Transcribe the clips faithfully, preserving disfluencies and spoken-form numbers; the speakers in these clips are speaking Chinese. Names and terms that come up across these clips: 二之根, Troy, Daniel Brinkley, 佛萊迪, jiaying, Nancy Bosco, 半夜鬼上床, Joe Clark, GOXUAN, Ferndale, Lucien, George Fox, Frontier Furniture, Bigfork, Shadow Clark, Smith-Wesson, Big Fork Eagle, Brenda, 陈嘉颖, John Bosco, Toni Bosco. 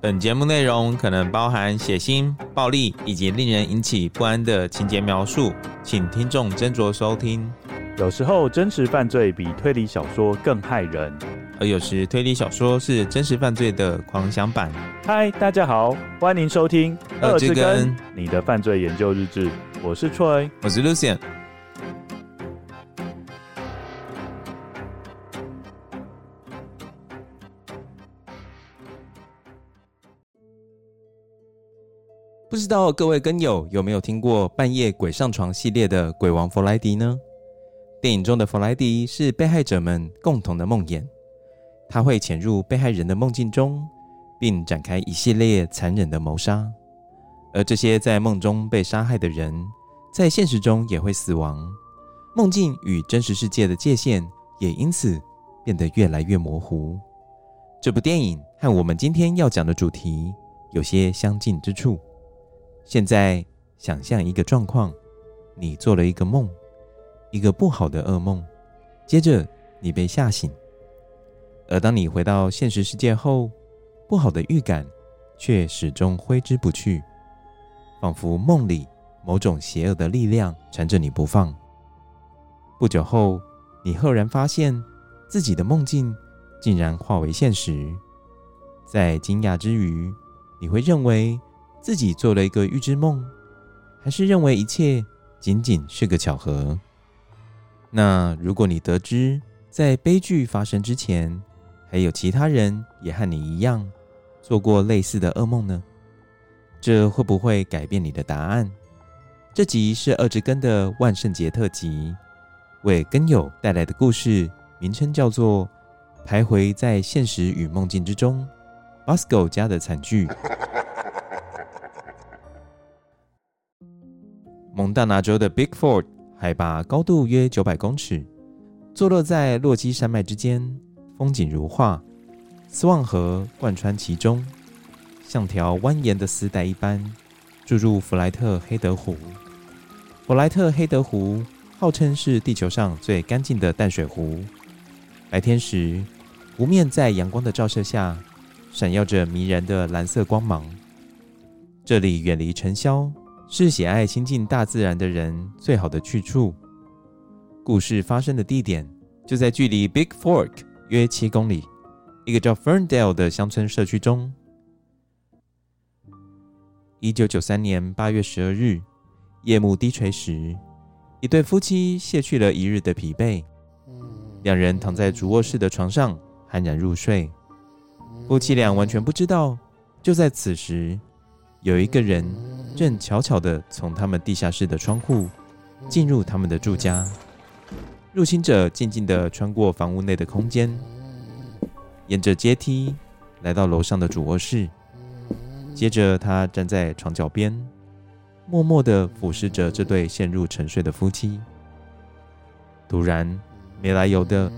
本节目内容可能包含血腥、暴力以及令人引起不安的情节描述，请听众斟酌收听。有时候真实犯罪比推理小说更害人，而有时推理小说是真实犯罪的狂想版。嗨，大家好，欢迎收听《二之根》你的犯罪研究日志，我是 Troy， 我是 Lucien。不知道各位根友有没有听过半夜鬼上床系列的鬼王弗莱迪呢？电影中的弗莱迪是被害者们共同的梦魇，他会潜入被害人的梦境中，并展开一系列残忍的谋杀。而这些在梦中被杀害的人，在现实中也会死亡，梦境与真实世界的界限也因此变得越来越模糊。这部电影和我们今天要讲的主题有些相近之处。现在想象一个状况，你做了一个梦，一个不好的噩梦，接着你被吓醒，而当你回到现实世界后，不好的预感却始终挥之不去，仿佛梦里某种邪恶的力量缠着你不放。不久后，你赫然发现自己的梦境竟然化为现实，在惊讶之余，你会认为自己做了一个预知梦，还是认为一切仅仅是个巧合？那如果你得知在悲剧发生之前，还有其他人也和你一样做过类似的噩梦呢？这会不会改变你的答案？这集是二之根的万圣节特辑，为根友带来的故事名称叫做《徘徊在现实与梦境之中： Bosco 家的惨剧》。蒙大拿州的 Big Fork 海拔高度约九百公尺，坐落在落基山脉之间，风景如画，斯旺河贯穿其中，像条蜿蜒的丝带一般注入弗莱特黑德湖。弗莱特黑德湖号称是地球上最干净的淡水湖，白天时湖面在阳光的照射下闪耀着迷人的蓝色光芒。这里远离尘嚣，是喜爱亲近大自然的人最好的去处。故事发生的地点就在距离 Big Fork 约七公里，一个叫 Ferndale 的乡村社区中。一九九三年八月十二日，夜幕低垂时，一对夫妻卸去了一日的疲惫，两人躺在主卧室的床上酣然入睡。夫妻俩完全不知道，就在此时，有一个人正悄悄地从他们地下室的窗户进入他们的住家，入侵者静静地穿过房屋内的空间，沿着阶梯来到楼上的主卧室。接着他站在床角边，默默地俯视着这对陷入沉睡的夫妻。突然，没来由的，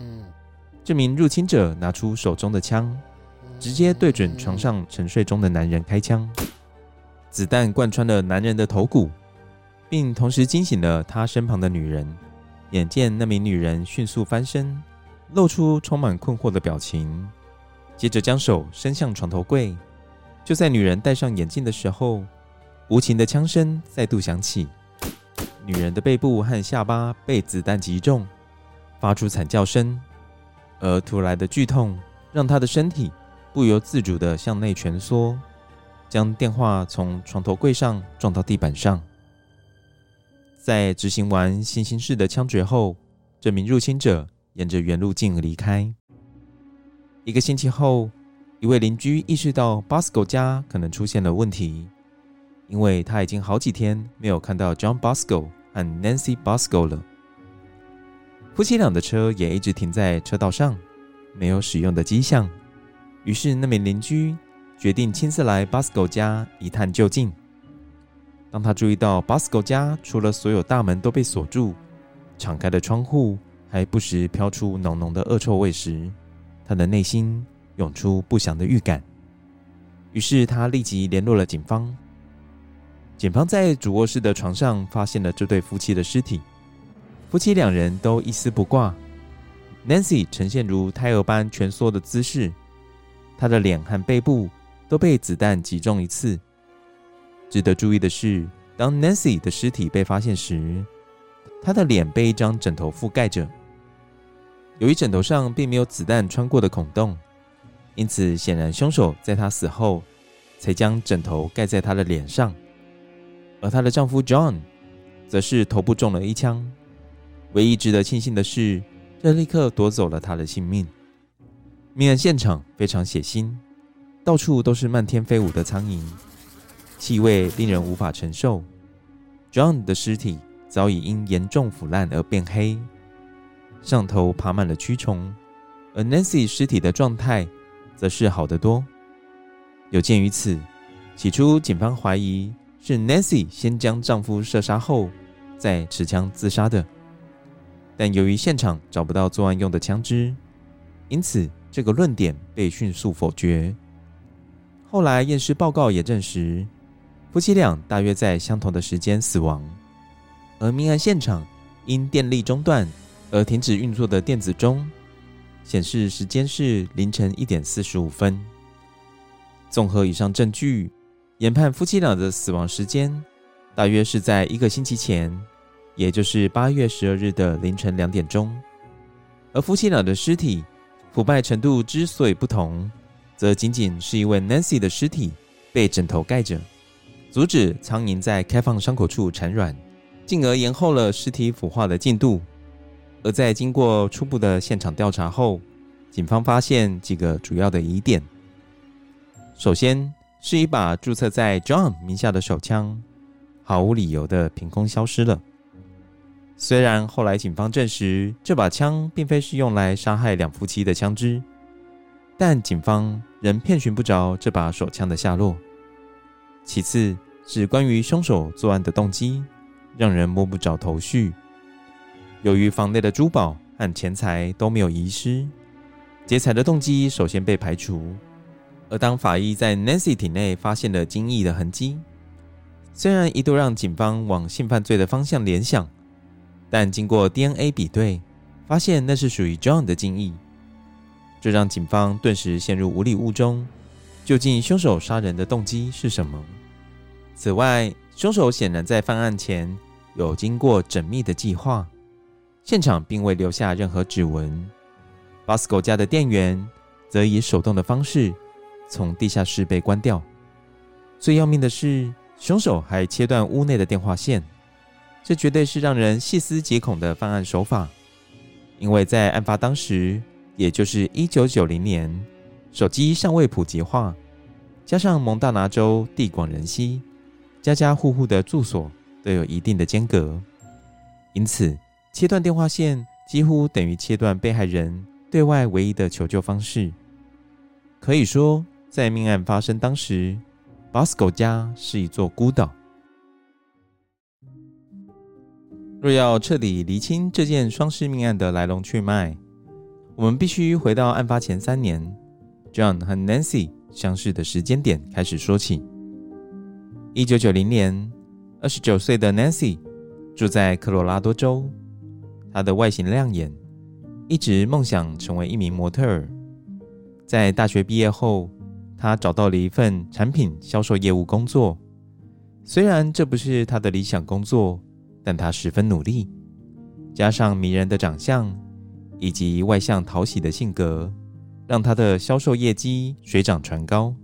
这名入侵者拿出手中的枪，直接对准床上沉睡中的男人开枪。子弹贯穿了男人的头骨，并同时惊醒了他身旁的女人。眼见那名女人迅速翻身，露出充满困惑的表情，接着将手伸向床头柜。就在女人戴上眼镜的时候，无情的枪声再度响起，女人的背部和下巴被子弹击中，发出惨叫声，而突来的剧痛让她的身体不由自主地向内蜷缩，将电话从床头柜上撞到地板上。在执行完行刑式的枪决后，这名入侵者沿着原路径离开。一个星期后，一位邻居意识到 Bosco 家可能出现了问题，因为他已经好几天没有看到 John Bosco 和 Nancy Bosco 了。夫妻俩的车也一直停在车道上，没有使用的迹象。于是那名邻居决定亲自来 Bosco 家一探究竟。当他注意到 Bosco 家除了所有大门都被锁住，敞开的窗户还不时飘出浓浓的恶臭味时，他的内心涌出不祥的预感。于是他立即联络了警方。警方在主卧室的床上发现了这对夫妻的尸体，夫妻两人都一丝不挂。 Nancy 呈现如胎儿般蜷缩的姿势，她的脸和背部都被子弹击中一次。值得注意的是，当 Nancy 的尸体被发现时，她的脸被一张枕头覆盖着，由于枕头上并没有子弹穿过的孔洞，因此显然凶手在她死后才将枕头盖在她的脸上。而她的丈夫 John 则是头部中了一枪，唯一值得庆幸的是，这立刻夺走了她的性命。命案现场非常血腥，到处都是漫天飞舞的苍蝇，气味令人无法承受。 John 的尸体早已因严重腐烂而变黑，上头爬满了蛆虫，而 Nancy 尸体的状态则是好得多。有鉴于此，起初警方怀疑是 Nancy 先将丈夫射杀后再持枪自杀的，但由于现场找不到作案用的枪支，因此这个论点被迅速否决。后来验尸报告也证实，夫妻俩大约在相同的时间死亡，而命案现场因电力中断而停止运作的电子钟显示时间是凌晨一点四十五分。综合以上证据，研判夫妻俩的死亡时间大约是在一个星期前，也就是八月十二日的凌晨两点钟。而夫妻俩的尸体腐败程度之所以不同，则仅仅是因为 Nancy 的尸体被枕头盖着，阻止苍蝇在开放伤口处产卵，进而延后了尸体腐化的进度。而在经过初步的现场调查后，警方发现几个主要的疑点。首先是一把注册在 John 名下的手枪毫无理由的凭空消失了，虽然后来警方证实这把枪并非是用来杀害两夫妻的枪支，但警方仍遍寻不着这把手枪的下落。其次是关于凶手作案的动机，让人摸不着头绪。由于房内的珠宝和钱财都没有遗失，劫财的动机首先被排除。而当法医在 Nancy 体内发现了精液的痕迹，虽然一度让警方往性犯罪的方向联想，但经过 D N A 比对，发现那是属于 John 的精液，这让警方顿时陷入无力雾中。究竟凶手杀人的动机是什么？此外，凶手显然在犯案前有经过缜密的计划，现场并未留下任何指纹。 Bosco 家的电源则以手动的方式从地下室被关掉，最要命的是凶手还切断屋内的电话线，这绝对是让人细思极恐的犯案手法。因为在案发当时，也就是一九九零年，手机尚未普及化，加上蒙大拿州地广人稀，家家户户的住所都有一定的间隔，因此切断电话线几乎等于切断被害人对外唯一的求救方式。可以说，在命案发生当时， Bosco 家是一座孤岛。若要彻底厘清这件双尸命案的来龙去脉，我们必须回到案发前三年 John 和 Nancy 相识的时间点开始说起。一九九零年，二十九岁的 Nancy 住在科罗拉多州，她的外形亮眼，一直梦想成为一名模特儿。在大学毕业后，她找到了一份产品销售业务工作，虽然这不是她的理想工作，但她十分努力，加上迷人的长相以及外向讨喜的性格，让他的销售业绩水涨船高。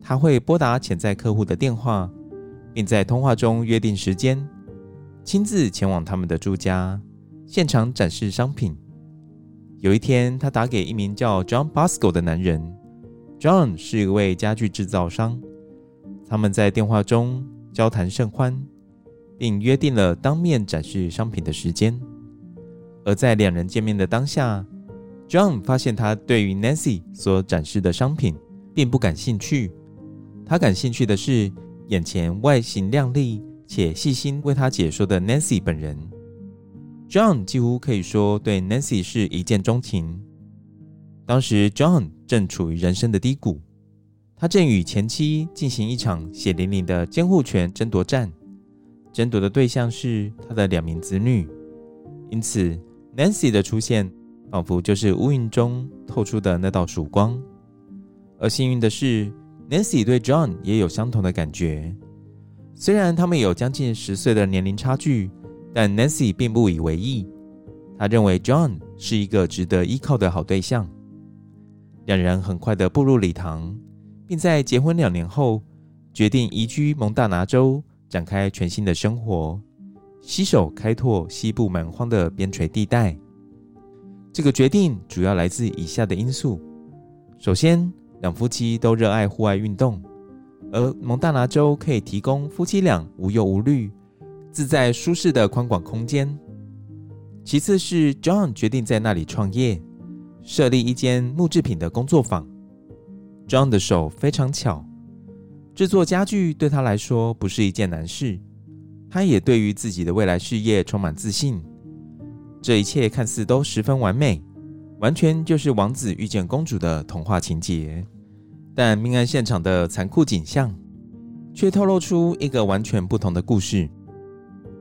他会拨打潜在客户的电话，并在通话中约定时间，亲自前往他们的住家，现场展示商品。有一天，他打给一名叫 John Bosco 的男人。John 是一位家具制造商。他们在电话中交谈甚欢，并约定了当面展示商品的时间。而在两人见面的当下， John 发现他对于 Nancy 所展示的商品并不感兴趣。他感兴趣的是眼前外形靓丽且细心为他解说的 Nancy 本人。John 几乎可以说对 Nancy 是一见钟情。当时 John 正处于人生的低谷，他正与前妻进行一场血淋淋的监护权争夺战，争夺的对象是他的两名子女。因此 Nancy 的出现仿佛就是乌云中透出的那道曙光。而幸运的是， Nancy 对 John 也有相同的感觉。虽然他们有将近十岁的年龄差距，但 Nancy 并不以为意，她认为 John 是一个值得依靠的好对象。两人很快地步入礼堂，并在结婚两年后决定移居蒙大拿州，展开全新的生活，携手开拓西部蛮荒的边陲地带。这个决定主要来自以下的因素：首先，两夫妻都热爱户外运动，而蒙大拿州可以提供夫妻俩无忧无虑自在舒适的宽广空间。其次是 John 决定在那里创业，设立一间木制品的工作坊。John 的手非常巧，制作家具对他来说不是一件难事，他也对于自己的未来事业充满自信。这一切看似都十分完美，完全就是王子遇见公主的童话情节。但命案现场的残酷景象却透露出一个完全不同的故事。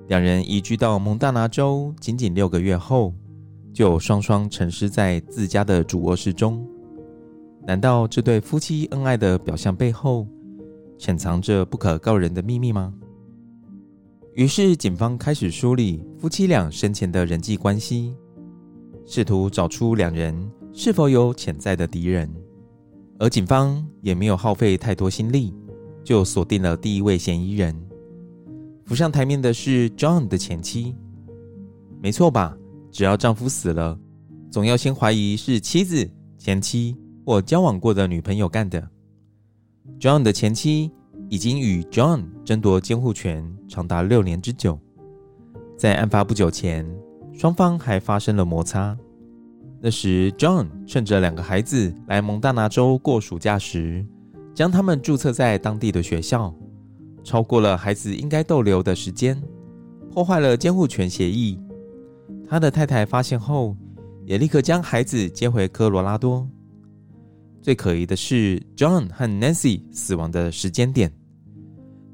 两人移居到蒙大拿州仅仅六个月后，就双双沉尸在自家的主卧室中。难道这对夫妻恩爱的表象背后潜藏着不可告人的秘密吗？于是警方开始梳理夫妻俩生前的人际关系，试图找出两人是否有潜在的敌人。而警方也没有耗费太多心力，就锁定了第一位嫌疑人。浮上台面的是 John 的前妻。没错吧，只要丈夫死了，总要先怀疑是妻子、前妻或交往过的女朋友干的。John 的前妻已经与 John 争夺监护权长达六年之久。在案发不久前，双方还发生了摩擦。那时 John 趁着两个孩子来蒙大拿州过暑假时，将他们注册在当地的学校，超过了孩子应该逗留的时间，破坏了监护权协议。他的太太发现后，也立刻将孩子接回科罗拉多。最可疑的是 John 和 Nancy 死亡的时间点。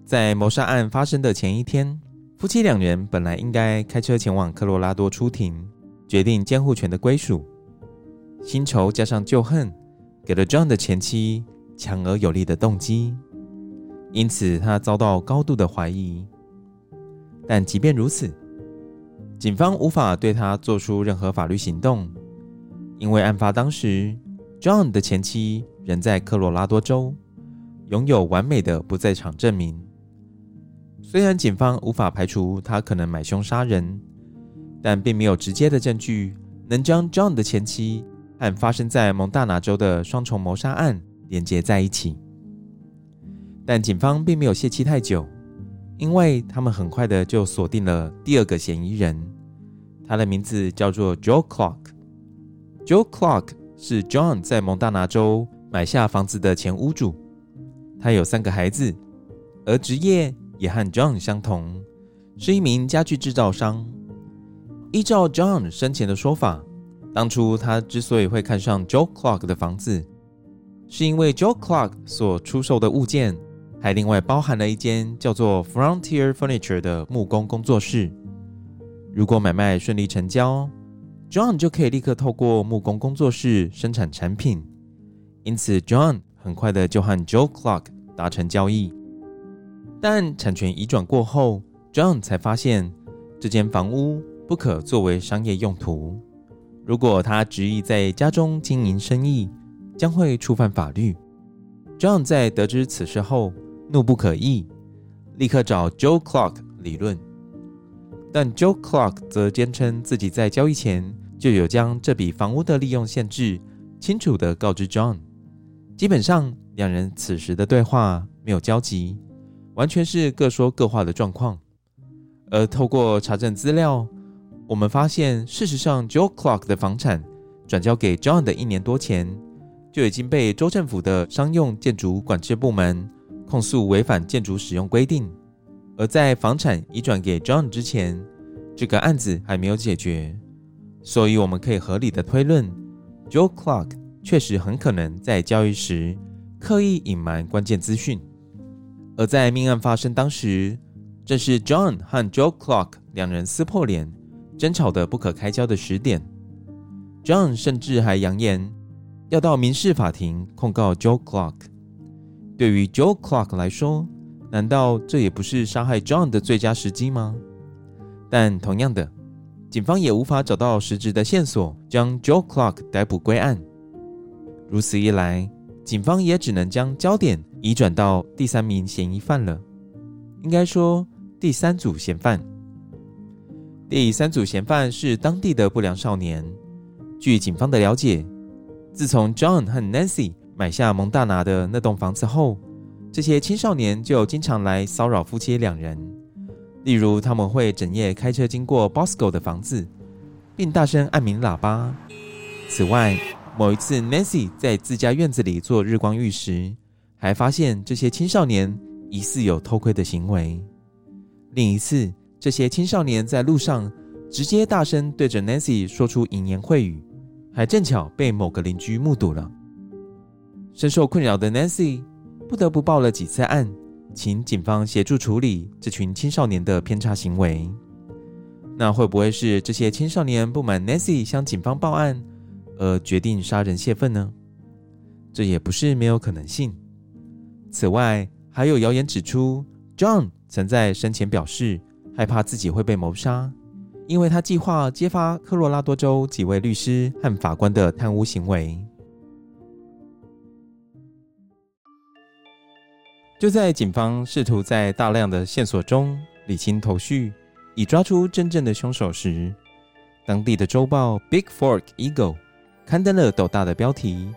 在谋杀案发生的前一天，夫妻两人本来应该开车前往科罗拉多出庭，决定监护权的归属。新仇加上旧恨，给了 John 的前妻强而有力的动机，因此他遭到高度的怀疑。但即便如此，警方无法对他做出任何法律行动，因为案发当时 John 的前妻仍在科罗拉多州，拥有完美的不在场证明。虽然警方无法排除他可能买凶杀人，但并没有直接的证据能将 John 的前妻和发生在蒙大拿州的双重谋杀案连接在一起。但警方并没有泄气太久，因为他们很快的就锁定了第二个嫌疑人，他的名字叫做 Joe Clark。 Joe Clark 是 John 在蒙大拿州买下房子的前屋主，他有三个孩子，而职业也和 John 相同，是一名家具制造商。依照 John 生前的说法，当初他之所以会看上 Joe Clark 的房子，是因为 Joe Clark 所出售的物件还另外包含了一间叫做 Frontier Furniture 的木工工作室。如果买卖顺利成交， John 就可以立刻透过木工工作室生产产品。因此 John 很快的就和 Joe Clark 达成交易。但产权移转过后， John 才发现这间房屋不可作为商业用途，如果他执意在家中经营生意，将会触犯法律。 John 在得知此事后怒不可遏，立刻找 Joe Clark 理论。但 Joe Clark 则坚称自己在交易前就有将这笔房屋的利用限制清楚地告知 John。 基本上两人此时的对话没有交集，完全是各说各话的状况。而透过查证资料，我们发现事实上 Joe Clark 的房产转交给 John 的一年多前，就已经被州政府的商用建筑管制部门控诉违反建筑使用规定。而在房产移转给 John 之前，这个案子还没有解决，所以我们可以合理的推论 Joe Clark 确实很可能在交易时刻意隐瞒关键资讯。而在命案发生当时，正是 John 和 Joe Clark 两人撕破脸争吵得不可开交的时点。 John 甚至还扬言要到民事法庭控告 Joe Clark。 对于 Joe Clark 来说，难道这也不是杀害 John 的最佳时机吗？但同样的，警方也无法找到实质的线索将 Joe Clark 逮捕归案。如此一来，警方也只能将焦点移转到第三名嫌疑犯了，应该说第三组嫌犯。第三组嫌犯是当地的不良少年。据警方的了解，自从 John 和 Nancy 买下蒙大拿的那栋房子后，这些青少年就经常来骚扰夫妻两人。例如，他们会整夜开车经过 Bosco 的房子，并大声按鸣喇叭。此外，某一次 Nancy 在自家院子里做日光浴时，还发现这些青少年疑似有偷窥的行为。另一次，这些青少年在路上直接大声对着 Nancy 说出淫言秽语，还正巧被某个邻居目睹了。深受困扰的 Nancy不得不报了几次案，请警方协助处理这群青少年的偏差行为。那会不会是这些青少年不满 Nancy 向警方报案而决定杀人泄愤呢？这也不是没有可能性。此外，还有谣言指出 John 曾在生前表示害怕自己会被谋杀，因为他计划揭发科罗拉多州几位律师和法官的贪污行为。就在警方试图在大量的线索中理清头绪，以抓出真正的凶手时，当地的周报 Big Fork Eagle 刊登了斗大的标题，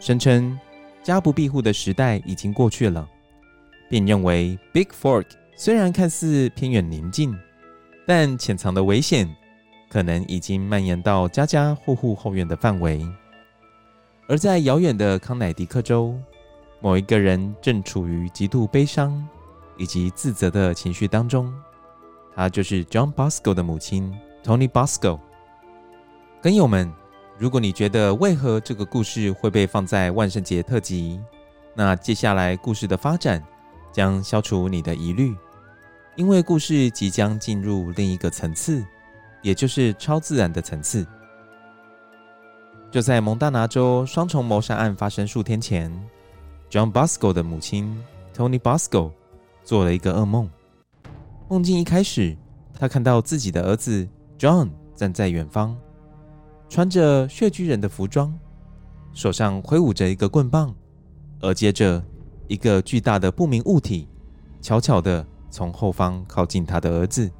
声称家不庇护的时代已经过去了，并认为 Big Fork 虽然看似偏远邻近，但潜藏的危险可能已经蔓延到家家户户后院的范围。而在遥远的康乃狄克州，某一个人正处于极度悲伤以及自责的情绪当中，他就是 John Bosco 的母亲 Toni Bosco。 跟友们，如果你觉得为何这个故事会被放在万圣节特辑，那接下来故事的发展将消除你的疑虑，因为故事即将进入另一个层次，也就是超自然的层次。就在蒙大拿州双重谋杀案发生数天前，John Bosco 的母亲 Toni Bosco 做了一个噩梦。梦境一开始，她看到自己的儿子 John 站在远方，穿着血巨人的服装，手上挥舞着一个棍棒，而接着一个巨大的不明物体悄悄地从后方靠近他的儿子。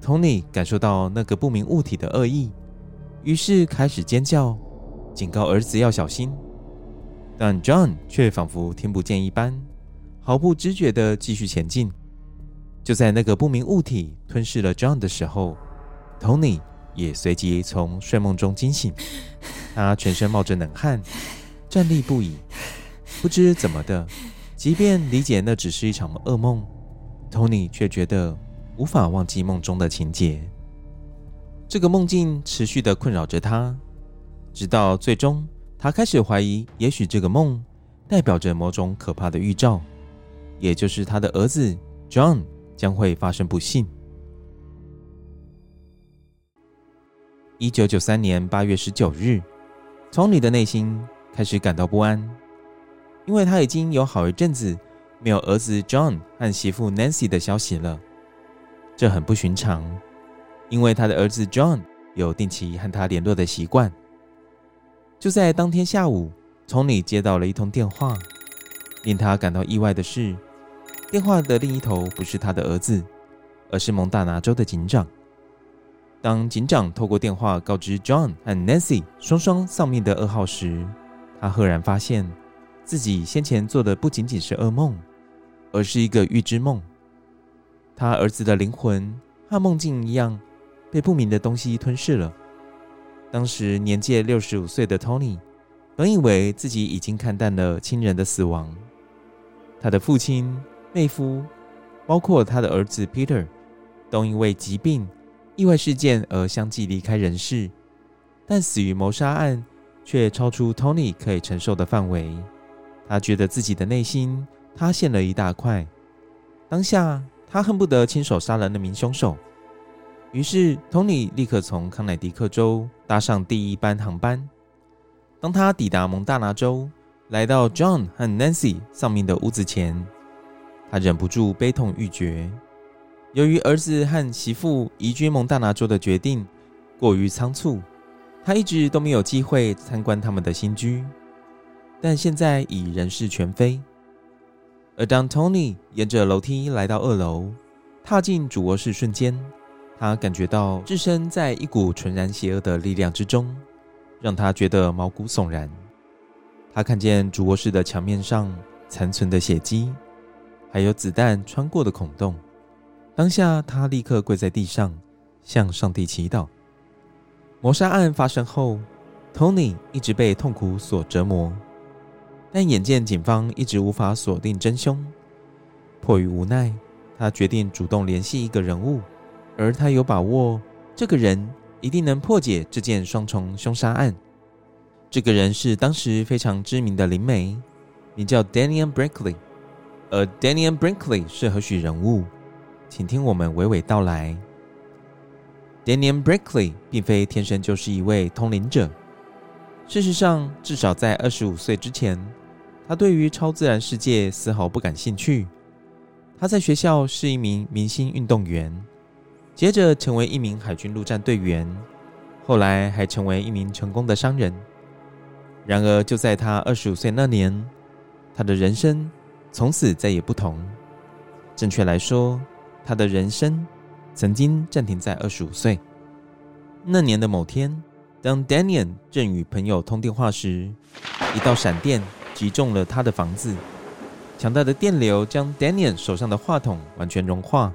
Toni 感受到那个不明物体的恶意，于是开始尖叫，警告儿子要小心。但 John 却仿佛听不见一般，毫不知觉地继续前进。就在那个不明物体吞噬了 John 的时候， Toni 也随即从睡梦中惊醒，他全身冒着冷汗，站立不已。不知怎么的，即便理解那只是一场噩梦， Toni 却觉得无法忘记梦中的情节。这个梦境持续地困扰着他，直到最终他开始怀疑，也许这个梦代表着某种可怕的预兆，也就是他的儿子 John 将会发生不幸。一九九三年八月十九日， Toni 的内心开始感到不安，因为他已经有好一阵子没有儿子 John 和媳妇 Nancy 的消息了。这很不寻常，因为他的儿子 John 有定期和他联络的习惯。就在当天下午， Toni 接到了一通电话，令他感到意外的是，电话的另一头不是他的儿子，而是蒙大拿州的警长。当警长透过电话告知 John 和 Nancy 双双丧命的噩耗时，他赫然发现自己先前做的不仅仅是噩梦，而是一个预知梦。他儿子的灵魂和梦境一样被不明的东西吞噬了。当时年届六十五岁的 Toni 本以为自己已经看淡了亲人的死亡，他的父亲、妹夫，包括他的儿子 Peter 都因为疾病、意外事件而相继离开人世，但死于谋杀案却超出 Toni 可以承受的范围。他觉得自己的内心塌陷了一大块，当下他恨不得亲手杀了那名凶手。于是 Toni 立刻从康乃狄克州搭上第一班航班。当他抵达蒙大拿州，来到 John 和 Nancy 丧命的屋子前，他忍不住悲痛欲绝。由于儿子和媳妇移居蒙大拿州的决定过于仓促，他一直都没有机会参观他们的新居，但现在已人事全非。而当 Toni 沿着楼梯来到二楼，踏进主卧室瞬间，他感觉到置身在一股纯然邪恶的力量之中，让他觉得毛骨悚然。他看见主卧室的墙面上残存的血迹，还有子弹穿过的孔洞。当下他立刻跪在地上向上帝祈祷。谋杀案发生后， Toni 一直被痛苦所折磨，但眼见警方一直无法锁定真凶，迫于无奈，他决定主动联系一个人物，而他有把握这个人一定能破解这件双重凶杀案。这个人是当时非常知名的灵媒，名叫 Daniel Brinkley。 而 Daniel Brinkley 是何许人物，请听我们娓娓道来。 Daniel Brinkley 并非天生就是一位通灵者，事实上至少在二十五岁之前，他对于超自然世界丝毫不感兴趣。他在学校是一名明星运动员，接着成为一名海军陆战队员，后来还成为一名成功的商人。然而就在他二十五岁那年，他的人生从此再也不同。正确来说，他的人生曾经暂停在二十五岁。那年的某天，当 Daniel 正与朋友通电话时，一道闪电击中了他的房子，强大的电流将 Daniel 手上的话筒完全融化，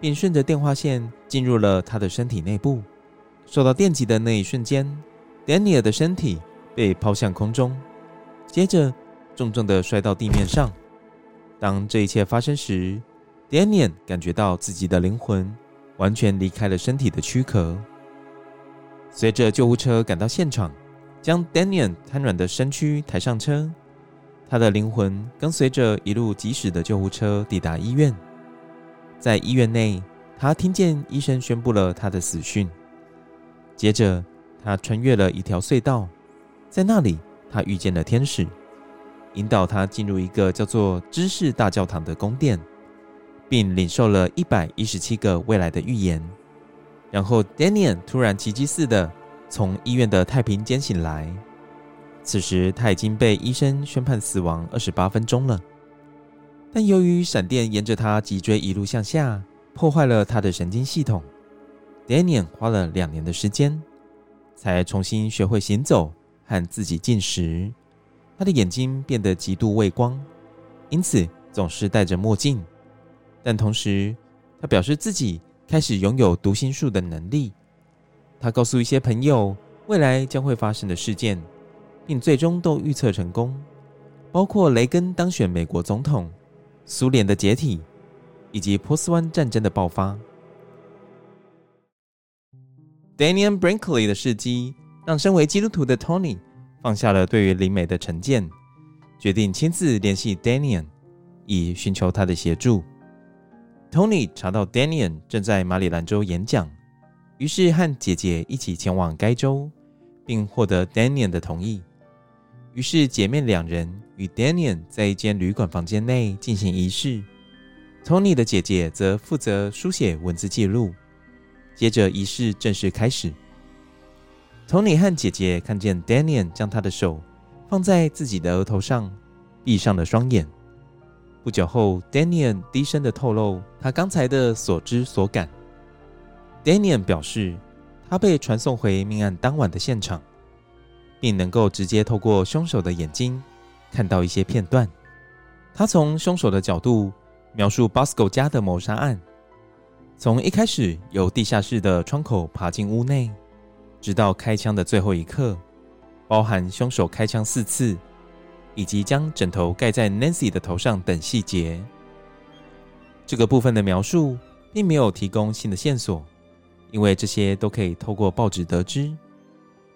并顺着电话线进入了他的身体内部。受到电击的那一瞬间， Daniel 的身体被抛向空中，接着重重地摔到地面上。当这一切发生时， Daniel 感觉到自己的灵魂完全离开了身体的躯壳。随着救护车赶到现场，将 Daniel 瘫软的身躯抬上车，他的灵魂跟随着一路疾驶的救护车抵达医院。在医院内，他听见医生宣布了他的死讯。接着他穿越了一条隧道，在那里他遇见了天使，引导他进入一个叫做知识大教堂的宫殿，并领受了一百一十七个未来的预言。然后 Daniel 突然奇迹似的从医院的太平间醒来，此时他已经被医生宣判死亡二十八分钟了。但由于闪电沿着他脊椎一路向下，破坏了他的神经系统， Daniel 花了两年的时间才重新学会行走和自己进食。他的眼睛变得极度畏光，因此总是戴着墨镜，但同时他表示自己开始拥有读心术的能力。他告诉一些朋友未来将会发生的事件，并最终都预测成功，包括雷根当选美国总统、苏联的解体，以及波斯湾战争的爆发。 Daniel Brinkley 的事迹让身为基督徒的 Toni 放下了对于灵媒的成见，决定亲自联系 Daniel 以寻求他的协助。 Toni 查到 Daniel 正在马里兰州演讲，于是和姐姐一起前往该州，并获得 Daniel 的同意。于是姐妹两人与 Daniel 在一间旅馆房间内进行仪式， Toni 的姐姐则负责书写文字记录。接着仪式正式开始， Toni 和姐姐看见 Daniel 将他的手放在自己的额头上，闭上了双眼。不久后， Daniel 低声地透露他刚才的所知所感。 Daniel 表示他被传送回命案当晚的现场，并能够直接透过凶手的眼睛看到一些片段。他从凶手的角度描述 Bosco 家的谋杀案，从一开始由地下室的窗口爬进屋内，直到开枪的最后一刻，包含凶手开枪四次以及将枕头盖在 Nancy 的头上等细节。这个部分的描述并没有提供新的线索，因为这些都可以透过报纸得知。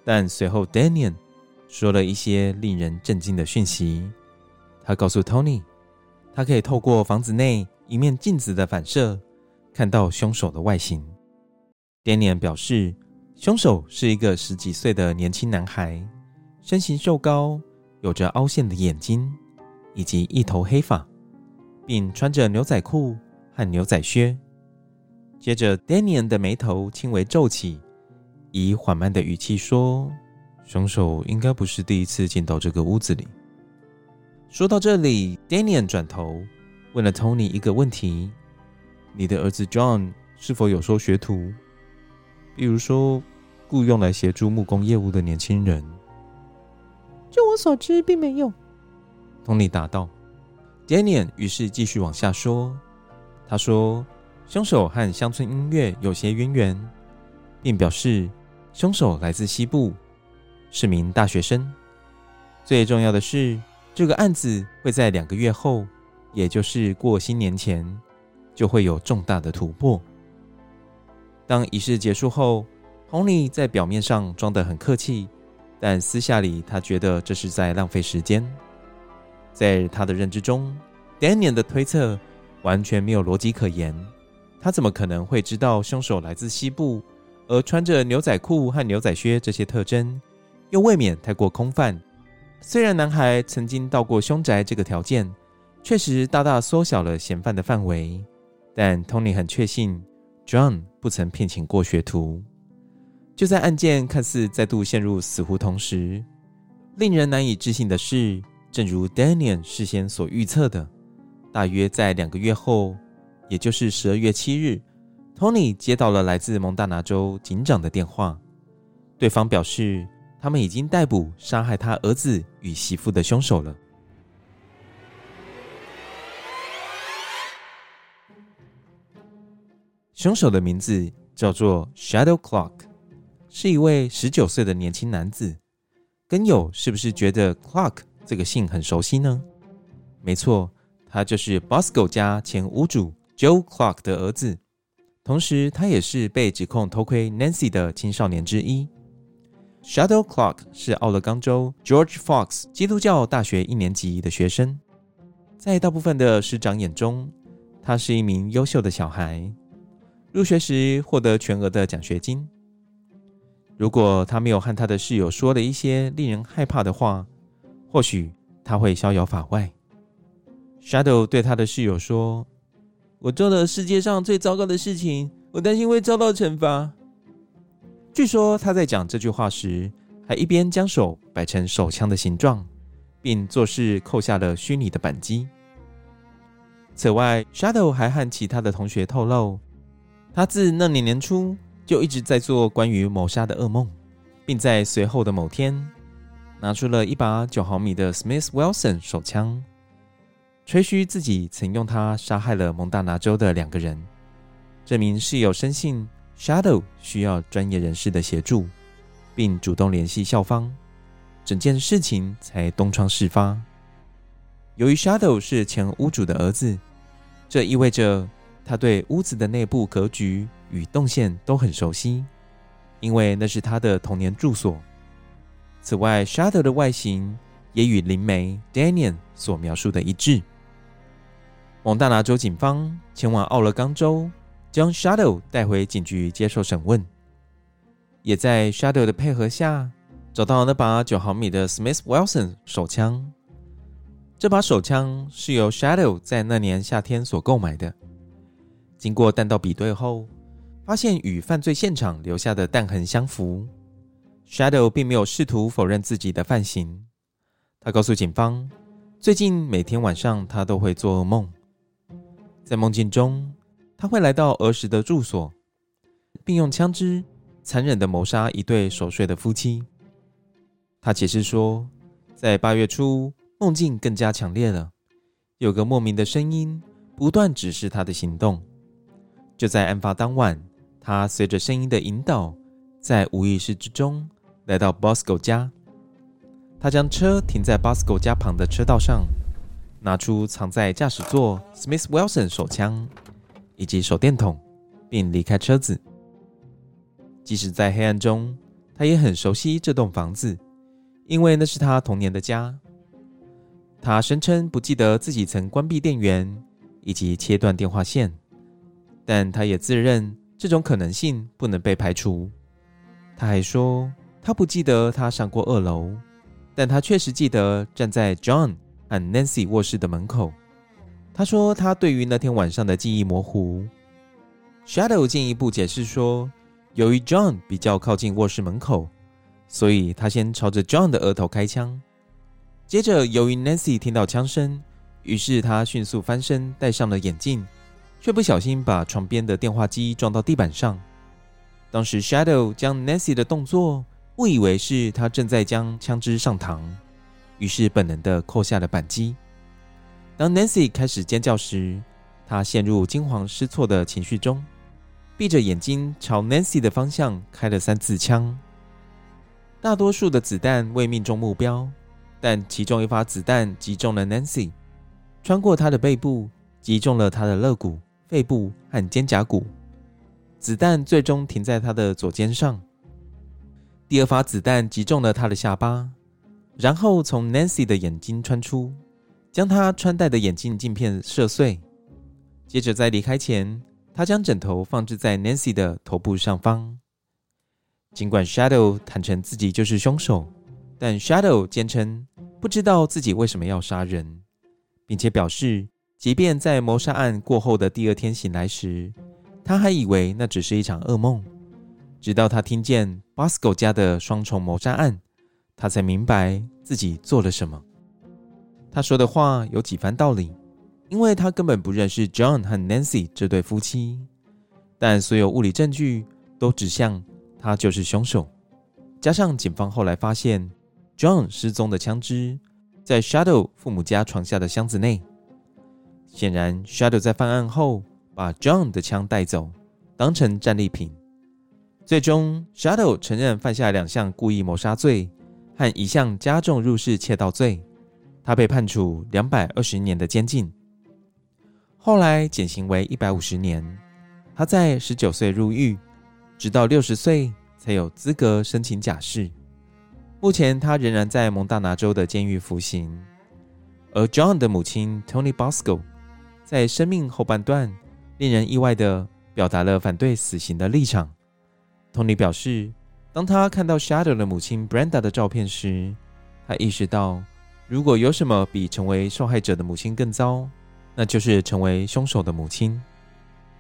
但随后 Daniel 说了一些令人震惊的讯息。他告诉 Toni， 他可以透过房子内一面镜子的反射看到凶手的外形。Daniel 表示，凶手是一个十几岁的年轻男孩，身形瘦高，有着凹陷的眼睛以及一头黑发，并穿着牛仔裤和牛仔靴。接着 Daniel 的眉头轻微皱起，以缓慢的语气说，凶手应该不是第一次进到这个屋子里。说到这里， Daniel 转头问了 Toni 一个问题，你的儿子 John 是否有收学徒，比如说雇用来协助木工业务的年轻人？据我所知并没有， Toni 答道。 Daniel 于是继续往下说，他说凶手和乡村音乐有些渊源，并表示凶手来自西部，是名大学生。最重要的是，这个案子会在两个月后，也就是过新年前，就会有重大的突破。当仪式结束后，红尼在表面上装得很客气，但私下里他觉得这是在浪费时间。在他的认知中， Daniel 的推测完全没有逻辑可言，他怎么可能会知道凶手来自西部，而穿着牛仔裤和牛仔靴这些特征又未免太过空泛。虽然男孩曾经到过凶宅，这个条件确实大大缩小了嫌犯的范围，但 Toni 很确信 John 不曾聘请过学徒。就在案件看似再度陷入死胡同时，令人难以置信的是，正如 Daniel 事先所预测的，大约在两个月后，也就是十二月七日， Toni 接到了来自蒙大拿州警长的电话，对方表示他们已经逮捕杀害他儿子与媳妇的凶手了。凶手的名字叫做 Shadow Clark， 是一位十九岁的年轻男子。跟友是不是觉得 Clark 这个姓很熟悉呢？没错，他就是 Bosco 家前屋主Joe Clark 的儿子，同时他也是被指控偷窥 Nancy 的青少年之一。Shadow Clark 是奥勒冈州 George Fox 基督教大学一年级的学生，在大部分的师长眼中，他是一名优秀的小孩，入学时获得全额的奖学金。如果他没有和他的室友说了一些令人害怕的话，或许他会逍遥法外。Shadow 对他的室友说，我做了世界上最糟糕的事情，我担心会遭到惩罚。据说他在讲这句话时，还一边将手摆成手枪的形状，并作势扣下了虚拟的扳机。此外， Shadow 还和其他的同学透露，他自那年年初就一直在做关于谋杀的噩梦，并在随后的某天拿出了一把九毫米的 Smith-Wesson 手枪，吹嘘自己曾用它杀害了蒙大拿州的两个人。这名室友深信 Shadow 需要专业人士的协助，并主动联系校方，整件事情才东窗事发。由于 Shadow 是前屋主的儿子，这意味着他对屋子的内部格局与动线都很熟悉，因为那是他的童年住所。此外， Shadow 的外形也与灵媒 Daniel 所描述的一致。蒙大拿州警方前往奥勒冈州，将 Shadow 带回警局接受审问，也在 Shadow 的配合下找到那把九毫米的 Smith-Wesson 手枪。这把手枪是由 Shadow 在那年夏天所购买的。经过弹道比对后，发现与犯罪现场留下的弹痕相符。 Shadow 并没有试图否认自己的犯行，他告诉警方，最近每天晚上他都会做噩梦，在梦境中他会来到儿时的住所，并用枪支残忍地谋杀一对熟睡的夫妻。他解释说，在八月初梦境更加强烈了，有个莫名的声音不断指示他的行动。就在案发当晚，他随着声音的引导，在无意识之中来到 Bosco 家。他将车停在 Bosco 家旁的车道上，拿出藏在驾驶座 Smith-Wesson 手枪以及手电筒，并离开车子。即使在黑暗中，他也很熟悉这栋房子，因为那是他童年的家。他声称不记得自己曾关闭电源以及切断电话线，但他也自认这种可能性不能被排除。他还说，他不记得他上过二楼，但他确实记得站在 John 和 Nancy 卧室的门口。他说他对于那天晚上的记忆模糊。Shadow 进一步解释说，由于 John 比较靠近卧室门口，所以他先朝着 John 的额头开枪。接着由于 Nancy 听到枪声，于是他迅速翻身戴上了眼镜，却不小心把床边的电话机撞到地板上。当时 Shadow 将 Nancy 的动作误以为是他正在将枪支上膛，于是本能地扣下了扳机。当 Nancy 开始尖叫时，他陷入惊慌失措的情绪中，闭着眼睛朝 Nancy 的方向开了三次枪。大多数的子弹未命中目标，但其中一发子弹击中了 Nancy， 穿过她的背部，击中了她的肋骨、肺部和肩胛骨。子弹最终停在她的左肩上。第二发子弹击中了她的下巴，然后从 Nancy 的眼睛穿出，将她穿戴的眼镜镜片射碎。接着在离开前，他将枕头放置在 Nancy 的头部上方。尽管 Shadow 坦承自己就是凶手，但 Shadow 坚称不知道自己为什么要杀人，并且表示即便在谋杀案过后的第二天醒来时，他还以为那只是一场噩梦，直到他听见 Bosco 家的双重谋杀案，他才明白自己做了什么。他说的话有几番道理，因为他根本不认识 John 和 Nancy 这对夫妻，但所有物理证据都指向他就是凶手。加上警方后来发现 John 失踪的枪支在 Shadow 父母家床下的箱子内，显然 Shadow 在犯案后把 John 的枪带走，当成战利品。最终 Shadow 承认犯下两项故意谋杀罪和一项加重入室窃盗罪，他被判处两百二十年的监禁，后来减刑为一百五十年。他在十九岁入狱，直到六十岁才有资格申请假释。目前他仍然在蒙大拿州的监狱服刑。而 John 的母亲 Toni Bosco 在生命后半段令人意外地表达了反对死刑的立场。Toni 表示，当他看到 Shadow 的母亲 Brenda 的照片时，他意识到如果有什么比成为受害者的母亲更糟，那就是成为凶手的母亲。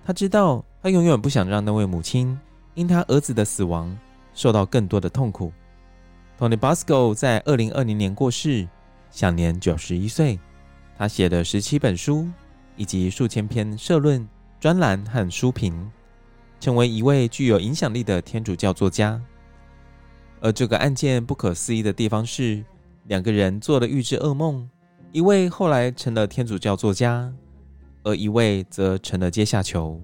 他知道他永远不想让那位母亲因他儿子的死亡受到更多的痛苦。Toni Bosco 在二零二零年过世，享年九十一岁。他写了十七本书以及数千篇社论、专栏和书评，成为一位具有影响力的天主教作家。而这个案件不可思议的地方是，两个人做了预知噩梦，一位后来成了天主教作家，而一位则成了阶下囚。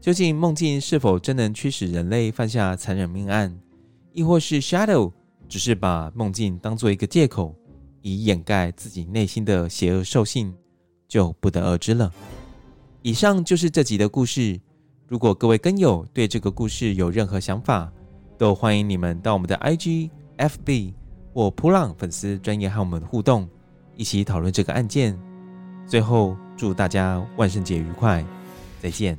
究竟梦境是否真能驱使人类犯下残忍命案，亦或是 Shadow 只是把梦境当作一个借口，以掩盖自己内心的邪恶兽性，就不得而知了。以上就是这集的故事。如果各位跟友对这个故事有任何想法，都欢迎你们到我们的 I G、F B 或噗浪粉丝专页和我们互动，一起讨论这个案件。最后，祝大家万圣节愉快，再见。